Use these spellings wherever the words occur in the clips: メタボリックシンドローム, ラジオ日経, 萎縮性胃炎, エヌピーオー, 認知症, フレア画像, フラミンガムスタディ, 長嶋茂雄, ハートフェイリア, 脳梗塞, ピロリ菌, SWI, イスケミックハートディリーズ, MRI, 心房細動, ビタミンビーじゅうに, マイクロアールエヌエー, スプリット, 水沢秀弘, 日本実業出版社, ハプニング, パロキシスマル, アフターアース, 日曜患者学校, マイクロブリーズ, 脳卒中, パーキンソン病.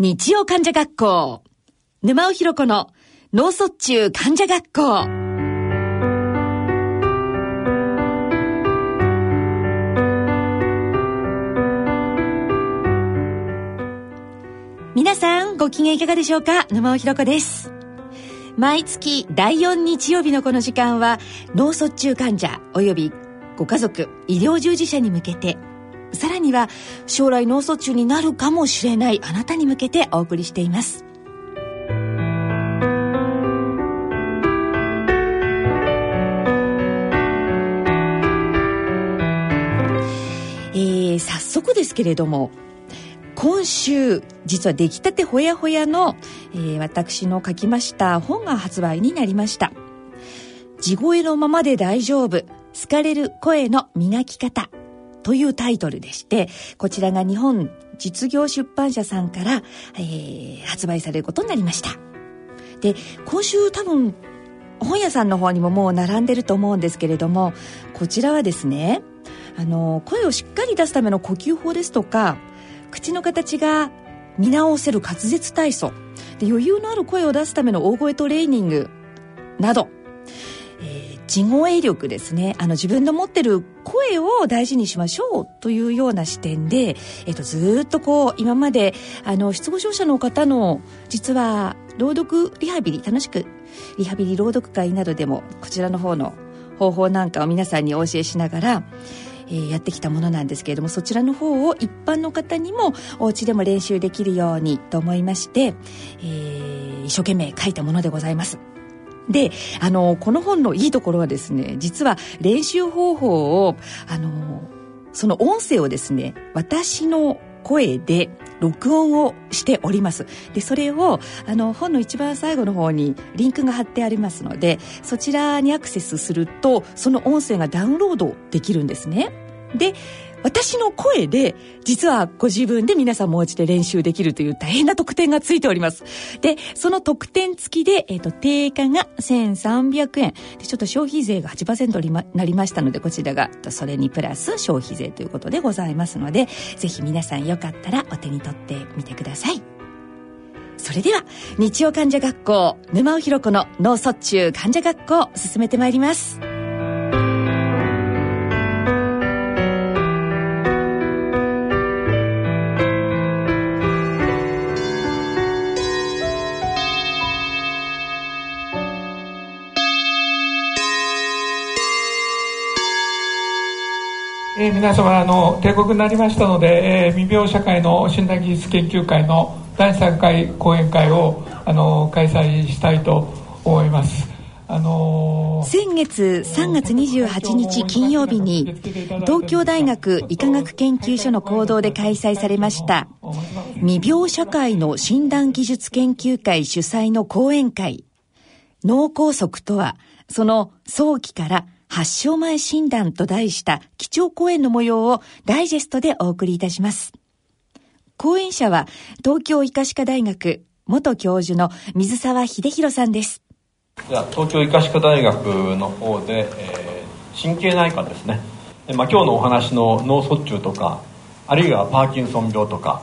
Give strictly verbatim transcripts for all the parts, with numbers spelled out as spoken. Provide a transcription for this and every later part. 日曜患者学校、沼尾ひろ子の脳卒中患者学校。皆さんご機嫌いかがでしょうか。沼尾ひろ子です。毎月だいよん日曜日のこの時間は、脳卒中患者およびご家族、医療従事者に向けて、さらには将来脳卒中になるかもしれないあなたに向けてお送りしています。えー、早速ですけれども、今週実は出来たてほやほやの、えー、私の書きました本が発売になりました。地声のままで大丈夫、好かれる声の磨き方というタイトルでして、こちらが日本実業出版社さんから、えー、発売されることになりました。で、今週多分本屋さんの方にももう並んでると思うんですけれども、こちらはですね、あの声をしっかり出すための呼吸法ですとか、口の形が見直せる滑舌体操で、余裕のある声を出すための大声トレーニングなど、えー、地声力ですね、あの自分の持ってる声を大事にしましょうというような視点で、えー、とずっとこう今まであの失語症者の方の、実は朗読リハビリ、楽しくリハビリ朗読会などでもこちらの方の方法なんかを皆さんにお教えしながらやってきたものなんですけれども、そちらの方を一般の方にもお家でも練習できるようにと思いまして、えー、一生懸命書いたものでございます。で、あのこの本のいいところはですね、実は練習方法を、あのその音声をですね、私の声で録音をしております。で、それをあの本の一番最後の方にリンクが貼ってありますので、そちらにアクセスするとその音声がダウンロードできるんですね。で、私の声で実はご自分で皆さんもお家で練習できるという大変な特典がついております。で、その特典付きで、えー、と定価がせんさんびゃくえんで、ちょっと消費税が はちパーセント になりましたので、こちらがそれにプラス消費税ということでございますので、ぜひ皆さんよかったらお手に取ってみてください。それでは日曜患者学校、沼尾ひろ子の脳卒中患者学校を進めてまいります。えー、皆様、あの定刻になりましたので、えー、未病社会の診断技術研究会のだいさんかい講演会をあの開催したいと思います。あのー、先月さんがつにじゅうはちにち金曜日に、東京大学医科学研究所の講堂で開催されました未病社会の診断技術研究会主催の講演会、脳梗塞とはその早期から発症前診断と題した基調講演の模様をダイジェストでお送りいたします。講演者は東京医科歯科大学元教授の水沢秀弘さんです。では、東京医科歯科大学の方で、えー、神経内科ですね。で、まあ、今日のお話の脳卒中とか、あるいはパーキンソン病とか、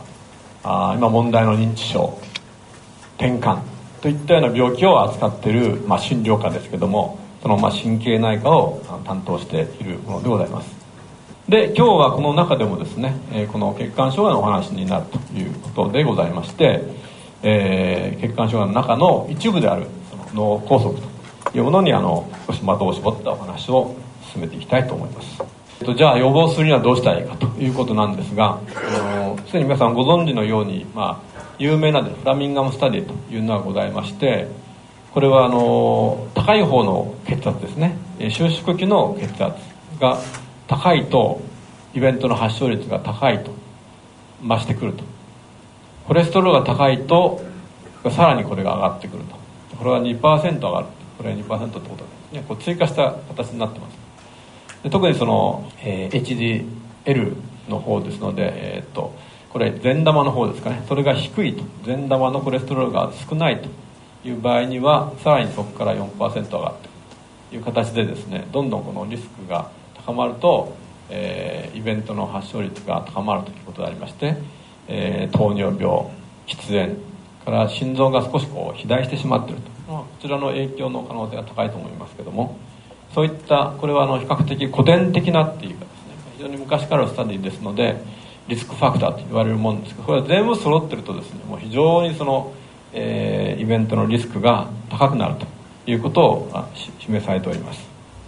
あ今問題の認知症、転換といったような病気を扱っている、まあ、診療科ですけども、そのまあ神経内科を担当しているものでございます。で、今日はこの中でもですね、この血管障害のお話になるということでございまして、えー、血管障害の中の一部である脳梗塞というものに、あの少し的を絞ったお話を進めていきたいと思います。えっと、じゃあ予防するにはどうしたらいいかということなんですが、すでに皆さんご存知のように、まあ、有名なフラミンガムスタディというのがございまして、これはあの高い方の血圧ですね、収縮期の血圧が高いとイベントの発症率が高いと増してくると、コレステロールが高いとさらにこれが上がってくると、これは にパーセント 上がる、これは にパーセント ってことですね。こう追加した形になってます。で、特にその、えー、エイチディーエル の方ですので、えーっとこれ善玉の方ですかね、それが低いと、善玉のコレステロールが少ないという場合には、さらにそこから よんパーセント 上がってくるという形でですね、どんどんこのリスクが高まると、えー、イベントの発症率が高まるということでありまして、えー、糖尿病、喫煙から心臓が少しこう肥大してしまっていると、こちらの影響の可能性が高いと思いますけども、そういったこれはあの比較的古典的なっていうかですね、非常に昔からのスタディですのでリスクファクターと言われるものですが、これは全部揃ってるとですね、もう非常にその、えー、イベントのリスクが高くなるということを示されております。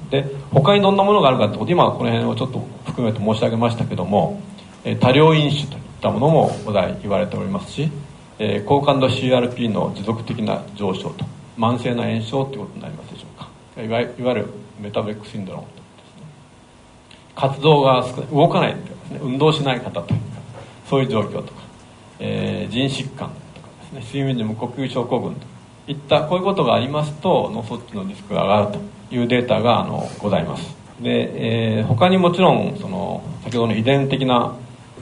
で、他にどんなものがあるかということ、今この辺をちょっと含めて申し上げましたけども、えー、多量飲酒といったものもお題言われておりますし、えー、高感度 シーアールピー の持続的な上昇と慢性な炎症ということになりますでしょうか。いわゆるメタボリックシンドロームとですね、活動が少ない、動かないというかですね、運動しない方というかそういう状況とか、えー、腎疾患とかですね、睡眠時無呼吸症候群といったこういうことがありますと脳卒中のリスクが上がるというデータがあのございます。で、えー、他にもちろんその先ほどの遺伝的な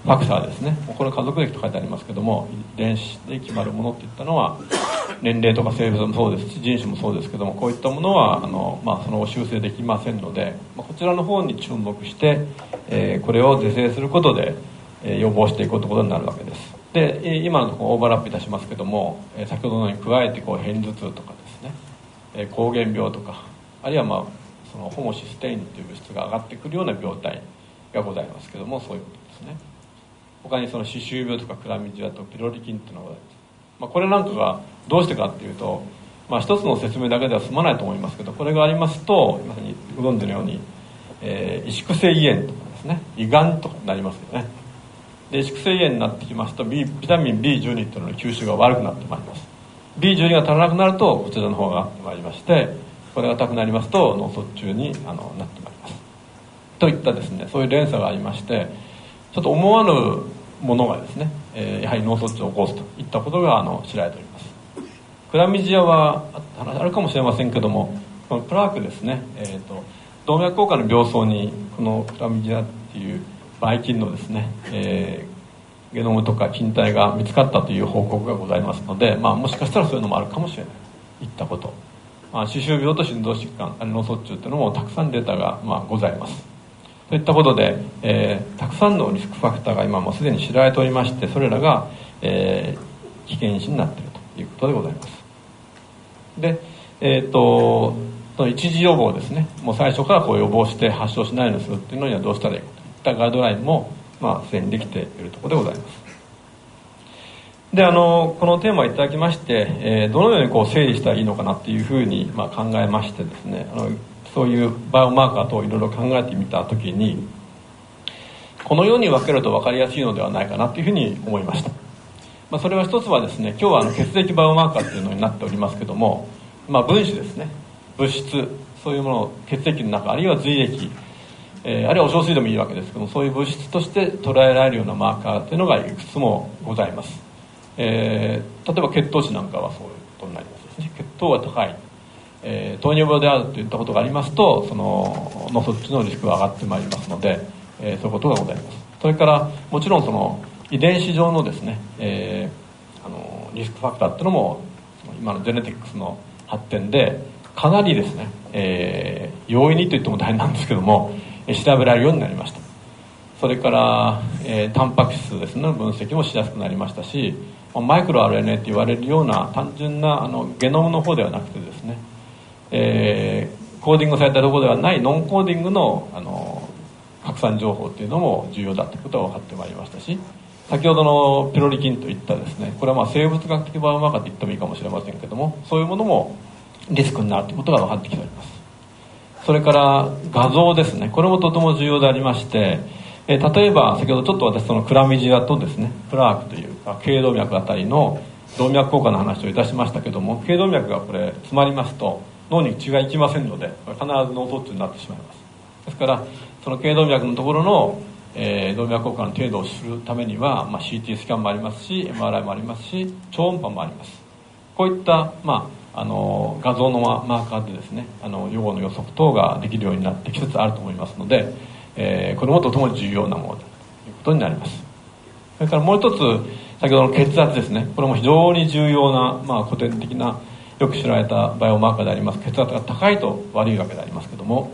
ファクターですね、これ家族歴と書いてありますけども、遺伝子で決まるものといったのは年齢とか性別もそうですし人種もそうですけども、こういったものはあの、まあ、その修正できませんので、こちらの方に注目して、えー、これを是正することで、えー、予防していこうということになるわけです。で、今のところオーバーラップいたしますけども、先ほどのに加えてこう片頭痛とかですね、膠原病とか、あるいは、まあ、そのホモシステインという物質が上がってくるような病態がございますけども、そういうことですね。他にその歯周病とかクラミジアとピロリ菌というのがございます。まあ、これなんかがどうしてかっていうと、まあ、一つの説明だけでは済まないと思いますけど、これがありますと今ご存知のように、えー、萎縮性胃炎とかですね、胃がんとかになりますよね。で、萎縮性胃炎になってきますと、B、ビタミン ビーじゅうに というのの吸収が悪くなってまいります。ビーじゅうに が足らなくなるとこちらの方がまいりまして、これが高くなりますと脳卒中にあのなってまいりますといったですね、そういう連鎖がありまして、ちょっと思わぬものがですね、えー、やはり脳卒中を起こすといったことがあの知られております。クラミジアはあるかもしれませんけども、このプラークですね、えー、と動脈硬化の病巣にこのクラミジアっていうばい菌のですね、えー、ゲノムとか菌体が見つかったという報告がございますので、まあ、もしかしたらそういうのもあるかもしれないといったこと、まあ、歯周病と心臓疾患、脳卒中というのもたくさんデータが、まあ、ございますといったことで、えー、たくさんのリスクファクターが今もうすでに知られておりまして、それらが、えー、危険因子になっているということでございます。で、えーと、その一次予防ですね、もう最初からこう予防して発症しないようにするというのにはどうしたらいいか、ガイドラインもまあ既にできているところでございます。で、あのこのテーマをいただきまして、えー、どのようにこう整理したらいいのかなっていうふうにまあ考えましてですね、あのそういうバイオマーカーといろいろ考えてみたときに、このように分けると分かりやすいのではないかなというふうに思いました、まあ、それは一つはですね、今日はあの血液バイオマーカーというのになっておりますけども、まあ、分子ですね、物質、そういうものを血液の中、あるいは髄液、えー、あるいはお小水でもいいわけですけども、そういう物質として捉えられるようなマーカーというのがいくつもございます、えー、例えば血糖値なんかはそういうことになりますですね。血糖が高い、えー、糖尿病であるといったことがありますと、その脳卒中のリスクが上がってまいりますので、えー、そういうことがございます。それからもちろんその遺伝子上のですね、えー、あのリスクファクターというのも、その今のジェネティックスの発展でかなりですね、えー、容易にと言っても大変なんですけども調べられるようになりました。それから、えー、タンパク質ですね、分析もしやすくなりましたし、マイクロ アールエヌエー と言われるような単純なあのゲノムの方ではなくてですね、えー、コーディングされたところではないノンコーディングの、あの拡散情報というのも重要だということが分かってまいりましたし、先ほどのピロリ菌といったですね、これはまあ生物学的バイオマーカーと言ってもいいかもしれませんけども、そういうものもリスクになるということが分かってきております。それから画像ですね、これもとても重要でありまして、えー、例えば先ほどちょっと私そのクラミジアとですね、プラークというか頸動脈あたりの動脈硬化の話をいたしましたけども、頸動脈がこれ詰まりますと脳に血が行きませんので、必ず脳卒中になってしまいます。ですからその頸動脈のところの、えー、動脈硬化の程度を知るためには、まあ、シーティー スキャンもありますし エムアールアイ もありますし超音波もあります。こういったまああの画像のマーカーでですね、あの予後の予測等ができるようになってきつつあると思いますので、えー、これもとても重要なものだということになります。それからもう一つ、先ほどの血圧ですね、これも非常に重要な、まあ、古典的なよく知られたバイオマーカーであります。血圧が高いと悪いわけでありますけども、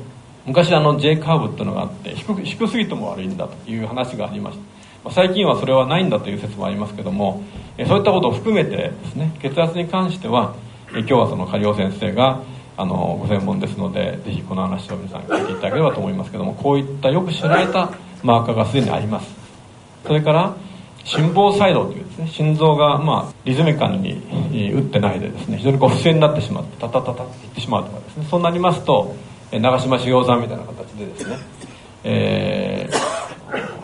昔あの J カーブというのがあって、低く、低すぎても悪いんだという話がありました。最近はそれはないんだという説もありますけども、そういったことを含めてですね、血圧に関しては今日はその苅尾先生があのご専門ですので、ぜひこの話を皆さん聞いていただければと思いますけども、こういったよく知られたマーカーがすでにあります。それから心房細動というですね、心臓がまあリズミカルに打ってないでですね、非常にこう不整になってしまってタタタタっていってしまうとかですね、そうなりますと長嶋茂雄さんみたいな形でですね、え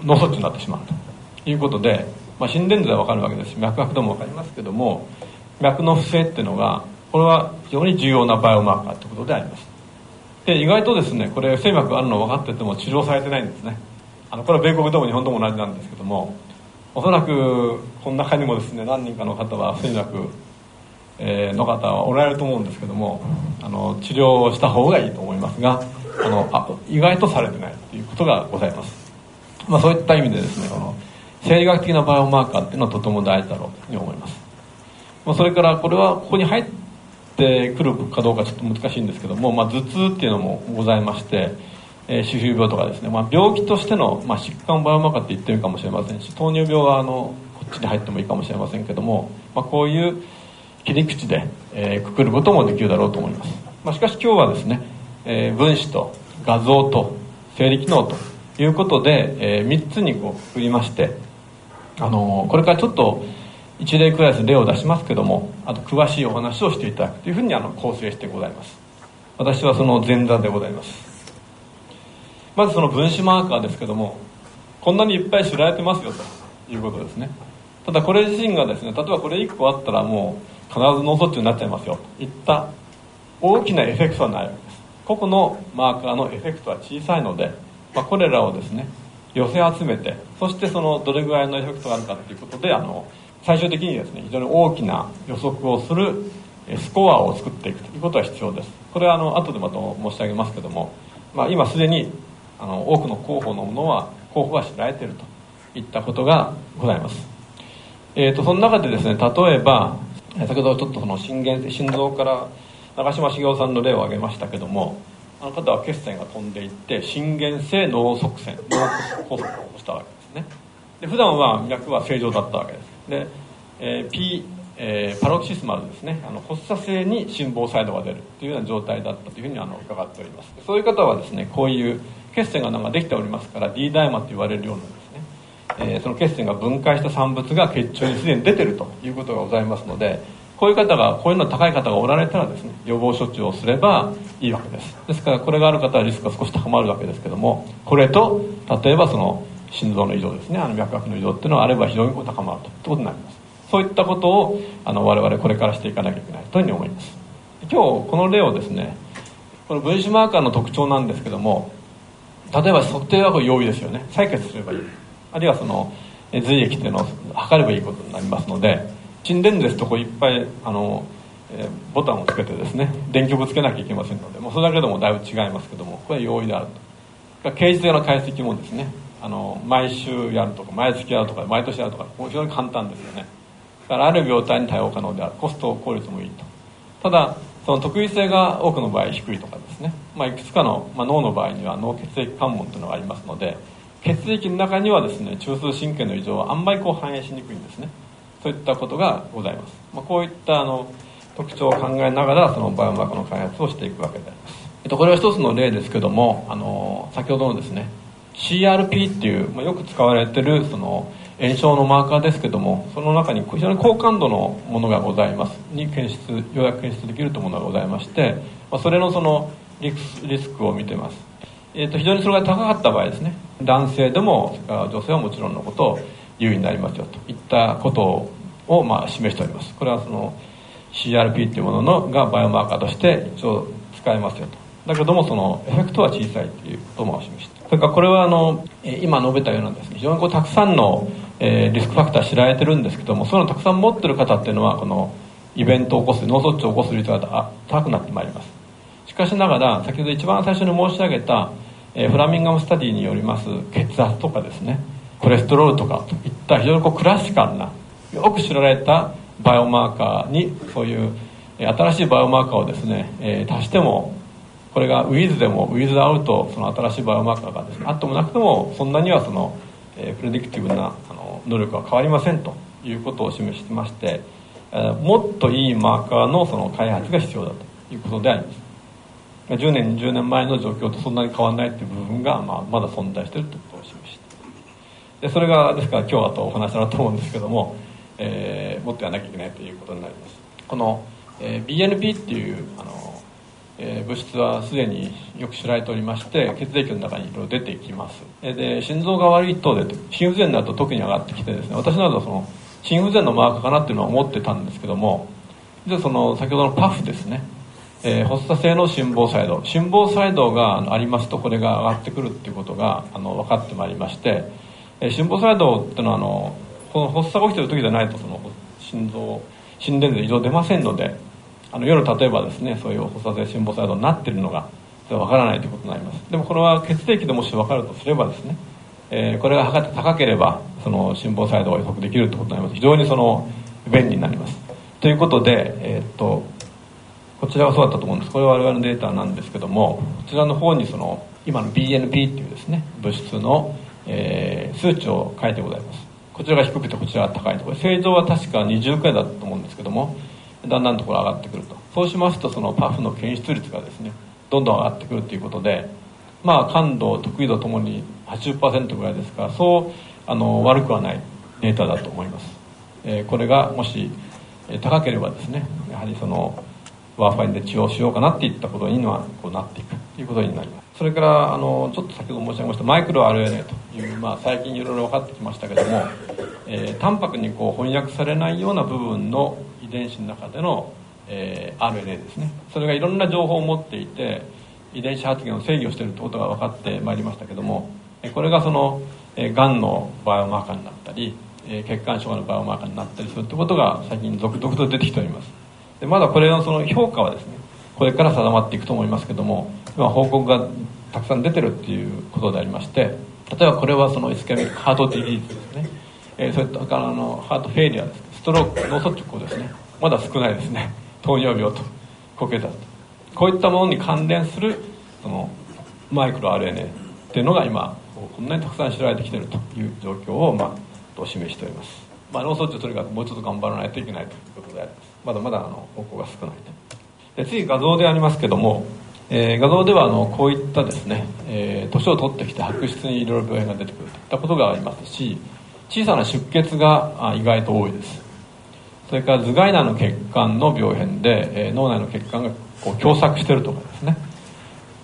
ー、脳卒中になってしまうということで、まあ、心電図では分かるわけですし、脈拍でも分かりますけども、脈の不整っていうのがこれは非常に重要なバイオマーカーということであります。で、意外とですね、これ不整脈があるの分かってても治療されてないんですね。あのこれは米国でも日本でも同じなんですけども、おそらくこの中にもですね、何人かの方は不整脈の方はおられると思うんですけども、あの治療をした方がいいと思いますが、あのあ意外とされてないということがございます。まあ、そういった意味でですね、この生理学的なバイオマーカーっていうのはとても大事だろうというふうに思います。まあ、それからこれはここに入ってくるかどうかちょっと難しいんですけども、まあ、頭痛っていうのもございまして、えー、歯周病とかですね、まあ、病気としての、まあ、疾患をバイオマーカーって言ってるかもしれませんし、糖尿病はあのこっちに入ってもいいかもしれませんけども、まあ、こういう切り口で、えー、くくることもできるだろうと思います。まあ、しかし今日はですね、えー、分子と画像と生理機能ということで、えー、みっつにこうくくりまして、あのー、これからちょっと一例くらい例を出しますけども、あと詳しいお話をしていただくというふうにあの構成してございます。私はその前座でございます。まずその分子マーカーですけども、こんなにいっぱい知られてますよということですね。ただこれ自身がですね、例えばこれいっこあったらもう必ず脳卒中になっちゃいますよといった大きなエフェクトはないわけです。個々のマーカーのエフェクトは小さいので、まあ、これらをですね寄せ集めて、そしてそのどれぐらいのエフェクトがあるかということで、あの最終的にですね、非常に大きな予測をするスコアを作っていくということが必要です。これはあの後でまた申し上げますけども、まあ、今すでにあの多くの候補のものは候補は知られているといったことがございます。えーと、その中でですね、例えば先ほどちょっとその心源心臓から長嶋茂雄さんの例を挙げましたけども、あの方は血栓が飛んでいって心源性脳塞栓脳梗塞を起こしたわけですね。で、普段は脈は正常だったわけです。で、えー P えー、パロキシスマルですね、あの発作性に心房細動が出るというような状態だったというふうにあの伺っております。そういう方はですね、こういう血栓がなんかできておりますから、 D ダイマと言われるようなですね、えー、その血栓が分解した産物が血中にすでに出てるということがございますので、こういう方がこういうの高い方がおられたらですね、予防処置をすればいいわけです。ですからこれがある方はリスクが少し高まるわけですけども、これと例えばその心臓の異常ですね、あの脈拍の異常っていうのはあれば非常に高まるということになります。そういったことをあの我々これからしていかなきゃいけないというふうに思います。今日この例をですね、この分子マーカーの特徴なんですけども、例えば測定はこれ容易ですよね。採血すればいい、あるいはその髄液っていうのを測ればいいことになりますので、沈殿ですとこういっぱいあのボタンをつけてですね、電極をつけなきゃいけませんので、もうそれだけでもだいぶ違いますけども、これは容易であると。形質性の解析もですね、あの毎週やるとか毎月やるとか毎年やるとか非常に簡単ですよね。だからある病態に対応可能である、コスト効率もいいと。ただその特異性が多くの場合低いとかですね、まあ、いくつかの、まあ、脳の場合には脳血液関門というのがありますので、血液の中にはですね中枢神経の異常はあんまりこう反映しにくいんですね。そういったことがございます。まあ、こういったあの特徴を考えながらそのバイオマーカーの開発をしていくわけであります。えっと、これは一つの例ですけども、あの先ほどのですねシーアールピー っていう、まあ、よく使われてるその炎症のマーカーですけども、その中に非常に高感度のものがございますに検出ようやく検出できるというものがございまして、まあ、それのそのリス、リスクを見てます。えーと、非常にそれが高かった場合ですね、男性でも女性はもちろんのこと優位になりますよといったことをまあ示しております。これはその シーアールピー というもののがバイオマーカーとして一応使えますよと。だけどもそのエフェクトは小さいということも示して、それからこれはあの今述べたようなですね、非常にこうたくさんのリスクファクター知られてるんですけども、そういうのをたくさん持ってる方っていうのはこのイベントを起こす脳卒中を起こす率が高くなってまいります。しかしながら先ほど一番最初に申し上げたフラミンガムスタディによります血圧とかですねコレステロールとかといった非常にこうクラシカルなよく知られたバイオマーカーにそういう新しいバイオマーカーをですね足しても、これがウィズでもウィズアウトその新しいバイオマーカーがですねあってもなくてもそんなにはそのえー、プレディクティブなあの能力は変わりませんということを示してまして、えー、もっといいマーカーのその開発が必要だということであります。じゅうねんにじゅうねんまえの状況とそんなに変わらないという部分が、まあ、まだ存在しているということを示して、でそれがですから今日あとお話だなと思うんですけども、えー、もっとやらなきゃいけないということになります。この、えー、ビーエヌピー っていうあの、えー、物質はすでによく知られておりまして、血液の中にいろいろ出てきます。で心臓が悪いと出て心不全になると特に上がってきてですね、私などはその心不全のマーカーかなっていうのは思ってたんですけども、じゃあその先ほどのパフですね、えー、発作性の心房細動心房細動がありますとこれが上がってくるっていうことがあの分かってまいりまして、えー、心房細動っていうのはあのこの発作が起きてる時じゃないとその心臓心電図で異常出ませんので、あの夜例えばですねそういう発作性心房細動になっているのが分からないということになります。でもこれは血液でもし分かるとすればですね、えー、これが測って高ければその心房細動を予測できるということになります。非常にその便利になりますということで、えー、っとこちらはそうだったと思うんです。これは我々のデータなんですけども、こちらの方にその今の ビーエヌピー っていうですね物質の、えー、数値を書いてございます。こちらが低くてこちらが高いところ、正常は確かにじゅうくらいだったと思うんですけども、だんだんところ上がってくると、そうしますとそのパフの検出率がですねどんどん上がってくるということで、まあ感度得意度ともに はちじゅっパーセント ぐらいですから、そうあの悪くはないデータだと思います。えー、これがもし高ければですね、やはりそのワーファインで治療しようかなっていったことにはこうなっていくということになります。それからあのちょっと先ほど申し上げましたマイクロ アールエヌエー という、まあ、最近いろいろ分かってきましたけども、えー、タンパクにこう翻訳されないような部分の遺伝子の中での、えー、アールエヌエー ですね、それがいろんな情報を持っていて遺伝子発現を制御しているということが分かってまいりましたけども、これがその、えー、がんのバイオマーカーになったり、えー、血管障害のバイオマーカーになったりするということが最近続々と出てきております。でまだこれのその評価はですねこれから定まっていくと思いますけども、今報告がたくさん出てるっていうことでありまして、例えばこれはそのイスケミックハートディリーズですね、えー、それとかあのハートフェイリアです、ストローク脳卒直ですね、まだ少ないですね、糖尿病と高血圧とこういったものに関連するそのマイクロ アールエヌエー っていうのが今こんなにたくさん知られてきてるという状況を、まあ、と示しております。まあ、脳卒中とにかくもうちょっと頑張らないといけないということであります。まだまだあの方向が少ないと。で次画像でありますけども、えー、画像ではあのこういったですね、えー、年を取ってきて白質にいろいろ病変が出てくるといったことがありますし、小さな出血が意外と多いです。それから頭蓋内の血管の病変で、えー、脳内の血管がこう狭窄しているとかですね、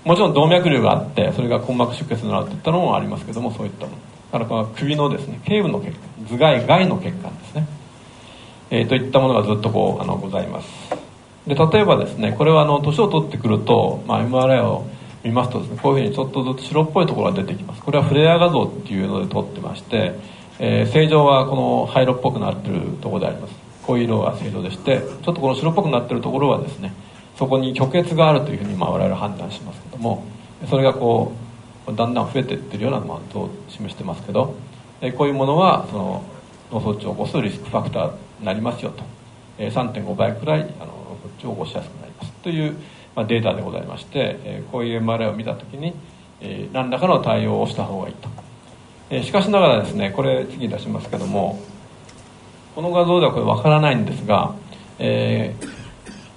もちろん動脈瘤があってそれが硬膜出血になるといったのもありますけども、そういったものだからこの首のですね頸部の血管、頭蓋外の血管ですね、えー、といったものがずっとこうあのございます。で例えばですねこれはあの年を取ってくると、まあ、エムアールアイ を見ますとですねこういうふうにちょっとずつ白っぽいところが出てきます。これはフレア画像っていうので撮ってまして、えー、正常はこの灰色っぽくなってるところであります。こういう色が正常でして、ちょっとこの白っぽくなってるところはですねそこに虚血があるというふうにまあ我々判断しますけども、それがこうだんだん増えていってるようなものを示してますけど、えこういうものはその脳卒中を起こすリスクファクターになりますよと、え さんてんご 倍くらいあの脳卒中を起こしやすくなりますという、まあ、データでございまして、えこういう エムアールアイ を見たときに、え何らかの対応をした方がいいと。えしかしながらですね、これ次出しますけども、この画像ではこれわからないんですが、えー、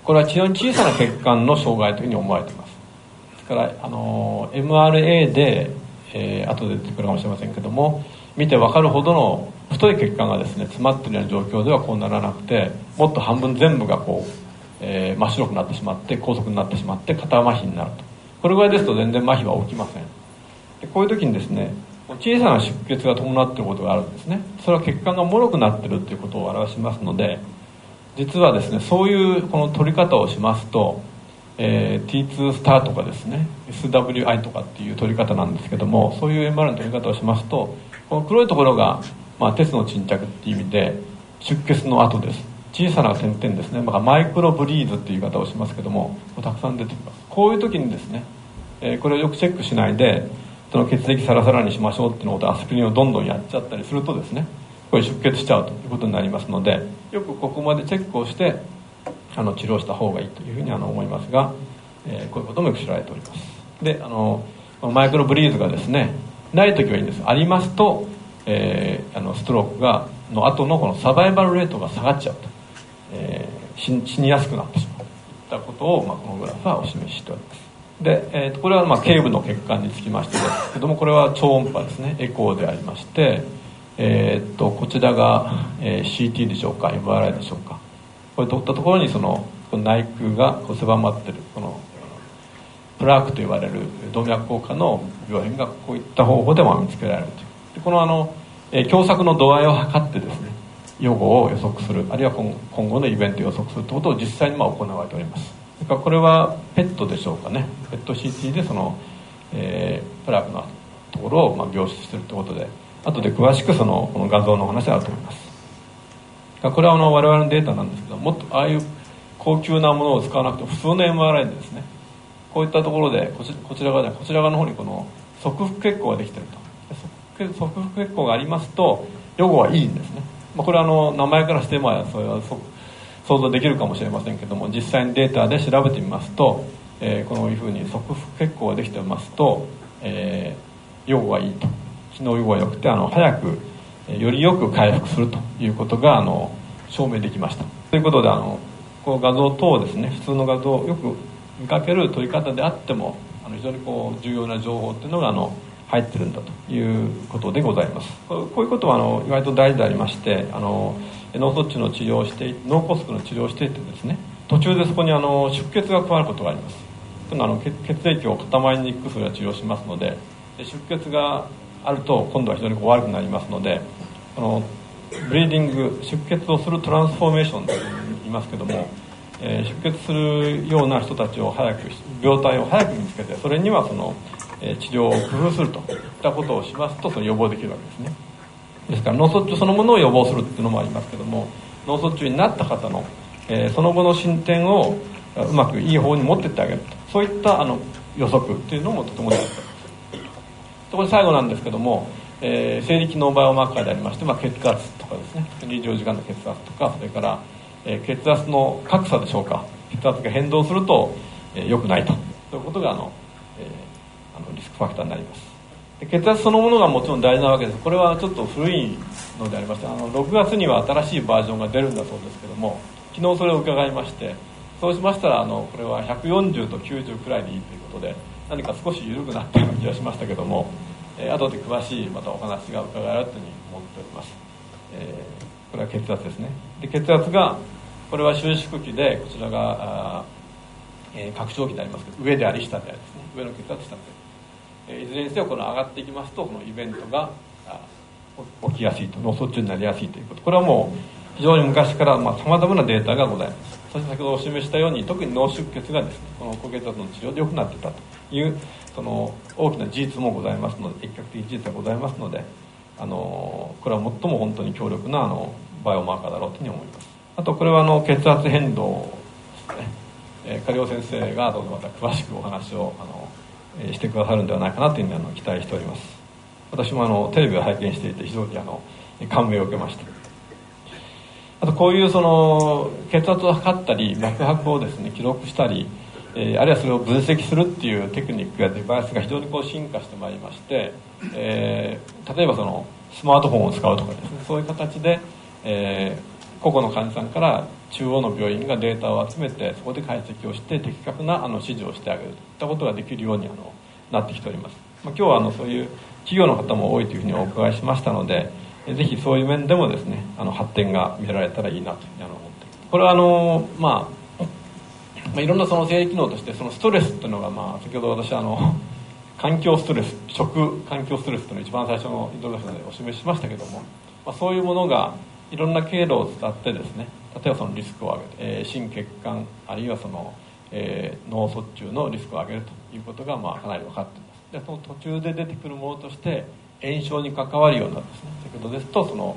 これは非常に小さな血管の障害というふうに思われています。ですから、あのー、エムアールエー で、えー、後で出てくるかもしれませんけども、見てわかるほどの太い血管がですね詰まっているような状況ではこうならなくて、もっと半分全部がこう、えー、真っ白くなってしまって高速になってしまって片麻痺になると。これぐらいですと全然麻痺は起きません。でこういう時にですね小さな出血が伴っていることがあるんですね。それは血管が脆くなっているということを表しますので、実はですねそういうこの取り方をしますと、えー、ティーツー スターとかですね エスダブリューアイ とかっていう取り方なんですけども、そういう エムアールアイ の取り方をしますと、この黒いところが、まあ、鉄の沈着っていう意味で出血の跡です。小さな点々ですね、まあ、マイクロブリーズっていう言い方をしますけども、たくさん出てきます。こういう時にですね、えー、これをよくチェックしないでその血液サラサラにしましょうっていうのとアスピリンをどんどんやっちゃったりするとですね、これ出血しちゃうということになりますので、よくここまでチェックをしてあの治療した方がいいというふうにあの思いますが、えー、こういうこともよく知られております。であのマイクロブリーズがですねない時はいいんです。ありますと、えー、あのストロークがの後のこのサバイバルレートが下がっちゃうと、えー、死, 死にやすくなってしまうといったことを、まあ、このグラフはお示ししております。で、えー、これはまあ頸部の血管につきましてですけども、これは超音波ですね、エコーでありまして、えー、っとこちらが、えー、シーティー でしょうか エムアールアイ でしょうか、これとったところにその内腔がこう狭まっているこのプラークといわれる動脈硬化の病変がこういった方法でも見つけられるという、でこのあの狭窄の度合いを測ってですね予後を予測する、あるいは今後のイベントを予測するということを実際にまあ行われております。これはペットでしょうかね、ペット シーティー でその、えー、プラークのところをまあ描出しているということで、後で詳しくそのこの画像の話があると思います。これはあの我々のデータなんですけど、もっとああいう高級なものを使わなくても普通の エムアールアイ でですね、こういったところでこちら側じゃないこちら側の方にこの側腹血行ができていると、側腹血行がありますと予後はいいんですね、まあ、これはあの名前からしてまあそれは想像できるかもしれませんけども、実際にデータで調べてみますと、えー、こういうふうに側腹血行ができていますと、えー、予後がいいと、機能予後が良くてあの早くよりよく回復するということがあの証明できましたということで、あのこの画像等ですね、普通の画像をよく見かける撮り方であってもあの非常にこう重要な情報というのがあの入ってるんだということでございます。こういうことはあの意外と大事でありまして、あの脳卒中の治療をして脳梗塞の治療をしていてですね、途中でそこにあの出血が加わることがあります。というのはあの 血, 血液を塊にくそれは治療しますの で, で出血があると今度は非常にこう悪くなりますので、このブリーディング出血をするトランスフォーメーションと言いますけども、えー、出血するような人たちを早く病態を早く見つけて、それにはその、えー、治療を工夫するといったことをしますと、それ予防できるわけですね。ですから脳卒中そのものを予防するっていうのもありますけども、脳卒中になった方の、えー、その後の進展をうまくいい方に持っていってあげると、そういったあの予測っていうのもとても大事です。これ最後なんですけども、えー、生理機能バイオマーカーでありまして、まあ、血圧とかですね、にじゅうよじかんの血圧とか、それから血圧の格差でしょうか、血圧が変動すると、えー、良くないとということがあの、えー、あのリスクファクターになります。で血圧そのものがもちろん大事なわけです。これはちょっと古いのでありまして、あのろくがつには新しいバージョンが出るんだそうですけども、昨日それを伺いまして、そうしましたらあのこれはひゃくよんじゅうときゅうじゅうくらいでいいということで、何か少し緩くなったような気がしましたけども、えー、後で詳しいまたお話が伺えるというふうに思っております。えー、これは血圧ですね。で血圧がこれは収縮期で、こちらが、えー、拡張期でありますけど、上であり下でありですね、上の血圧下で、えー、いずれにせよこの上がっていきますと、このイベントが起きやすいと、脳卒中になりやすいということ、これはもう非常に昔からまあ様々なデータがございます。そして先ほどお示したように、特に脳出血がですね、この高血圧の治療で良くなっていたというその大きな事実もございますので、一較的事実がございますので、あのこれは最も本当に強力なあのバイオマーカーだろうというふうに思います。あとこれはあの血圧変動ですね、えー、加療先生がどうぞまた詳しくお話をあの、えー、してくださるんではないかなというふうにあの期待しております。私もあのテレビを拝見していて非常にあの感銘を受けました。あとこういうその血圧を測ったり脈拍をですね記録したり、えー、あるいはそれを分析するっていうテクニックやデバイスが非常にこう進化してまいりまして、えー、例えばそのスマートフォンを使うとかですね、そういう形で、えー、個々の患者さんから中央の病院がデータを集めて、そこで解析をして的確なあの指示をしてあげるといったことができるようにあのなってきております。まあ、今日はあのそういう企業の方も多いというふうにお伺いしましたので、ぜひそういう面でもですね、あの発展が見られたらいいなというふうに思っています。これはあの、まあまあ、いろんなその生理機能としてそのストレスというのが、まあ、先ほど私はあの環境ストレス、食環境ストレスというのを一番最初のイントロダクションでお示ししましたけども、まあ、そういうものがいろんな経路を伝ってですね、例えばそのリスクを上げて、えー、心血管あるいはその、えー、脳卒中のリスクを上げるということが、まあ、かなり分かっています。でその途中で出てくるものとして炎症に関わるようなですね、ということですとその、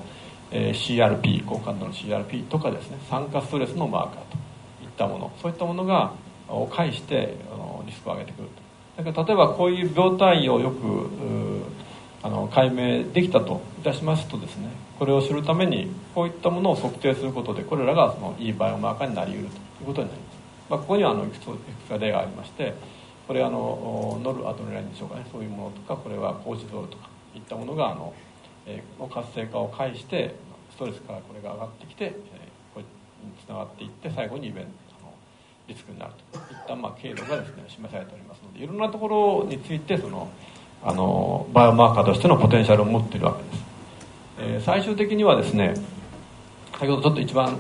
えー、シーアールピー 高感度の シーアールピー とかですね、酸化ストレスのマーカーといったもの、そういったものがを介してあのリスクを上げてくると。だから例えばこういう病態をよくあの解明できたといたしますとですね、これを知るためにこういったものを測定することで、これらがそのいいバイオマーカーになり得るということになります。まあ、ここにはあのいくつか例がありまして、これはあのノルアドレナリンでしょうかね、そういうものとか、これはコーチゾールとかいったものがあのの活性化を介してストレスからこれが上がってきてこれにつながっていって最後にイベントリスクになるといったまあ経路がですね示されておりますので、いろんなところについてそのあのバイオマーカーとしてのポテンシャルを持っているわけです。えー、最終的にはですね、先ほどちょっと一番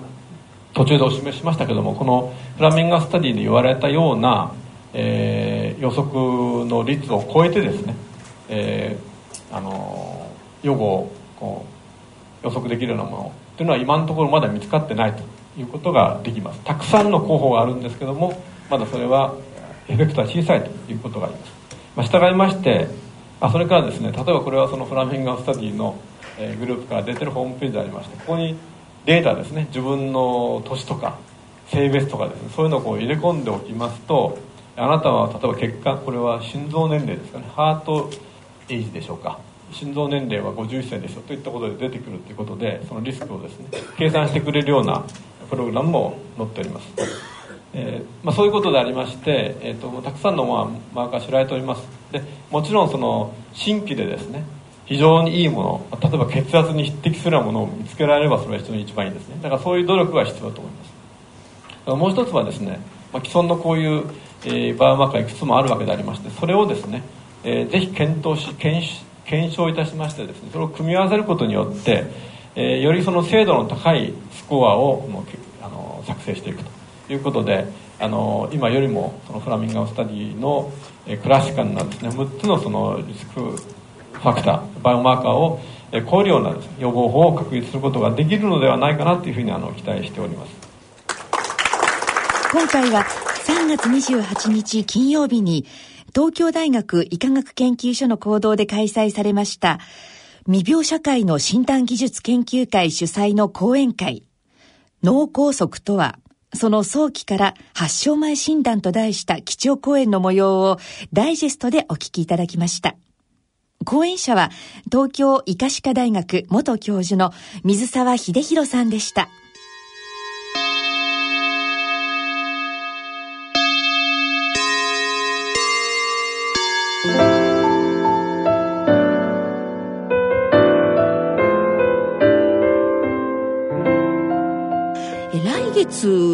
途中でお示ししましたけども、このフラミンガースタディで言われたような、えー、予測の率を超えてですね、えー、あの予後をこう予測できるようなものというのは今のところまだ見つかってないということができます。たくさんの候補があるんですけども、まだそれはエフェクトは小さいということがあります。まあ、従いましてあそれからですね、例えばこれはそのフラミンガースタディのグループから出てるホームページでありまして、ここにデータですね、自分の年とか性別とかですね、そういうのをこう入れ込んでおきますと、あなたは例えば血管、これは心臓年齢ですかね、ハートエイジでしょうか、心臓年齢はごじゅういっさいですよといったことで出てくるということで、そのリスクをですね計算してくれるようなプログラムも載っております。えーまあ、そういうことでありまして、えー、とたくさんの、まあ、マーカー知られております。でもちろんその新規でですね非常にいいもの、例えば血圧に匹敵するようなものを見つけられればそれは非常に一番いいですね。だからそういう努力が必要だと思います。もう一つはですね、まあ、既存のこういう、えー、バイオマーカーいくつもあるわけでありまして、それをですね、えー、ぜひ検討し検検証いたしましてですね、それを組み合わせることによって、えー、よりその精度の高いスコアをもうあの作成していくということで、あの今よりもそのフラミンガースタディのクラシカルなですねむっつのそのリスクファクターバイオマーカーを超えるようなですね予防法を確立することができるのではないかなというふうにあの期待しております。今回はさんがつにじゅうはちにち金曜日に東京大学医科学研究所の講堂で開催されました未病社会の診断技術研究会主催の講演会、脳梗塞とはその早期から発症前診断と題した基調講演の模様をダイジェストでお聞きいただきました。講演者は東京医科歯科大学元教授の水沢秀弘さんでした。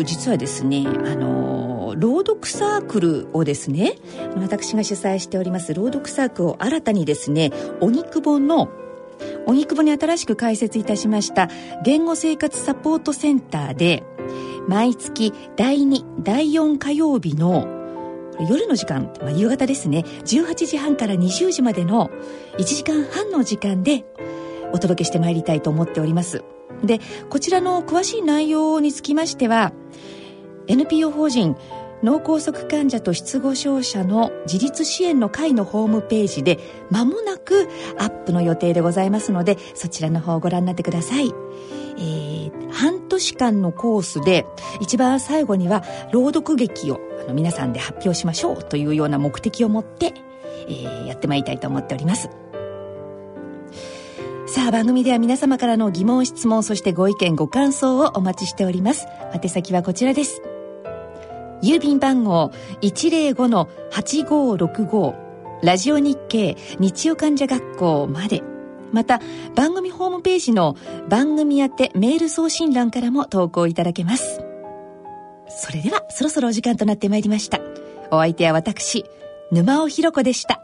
実はですね、あの朗読サークルをですね、私が主催しております朗読サークルを新たにですね、荻窪の荻窪に新しく開設いたしました言語生活サポートセンターで毎月だいに、だいよん火曜日の夜の時間、まあ、夕方ですね、じゅうはちじはんからにじゅうじまでのいちじかんはんの時間でお届けしてまいりたいと思っております。でこちらの詳しい内容につきましては エヌピーオー 法人脳梗塞患者と失語症者の自立支援の会のホームページで間もなくアップの予定でございますので、そちらの方をご覧になってください。えー、半年間のコースで一番最後には朗読劇をあの皆さんで発表しましょうというような目的を持って、えー、やってまいりたいと思っております。さあ番組では皆様からの疑問質問、そしてご意見ご感想をお待ちしております。宛先はこちらです。郵便番号 いちまるごのはちごろくご ラジオ日経日曜患者学校まで、また番組ホームページの番組宛てメール送信欄からも投稿いただけます。それではそろそろお時間となってまいりました。お相手は私沼尾ひろ子でした。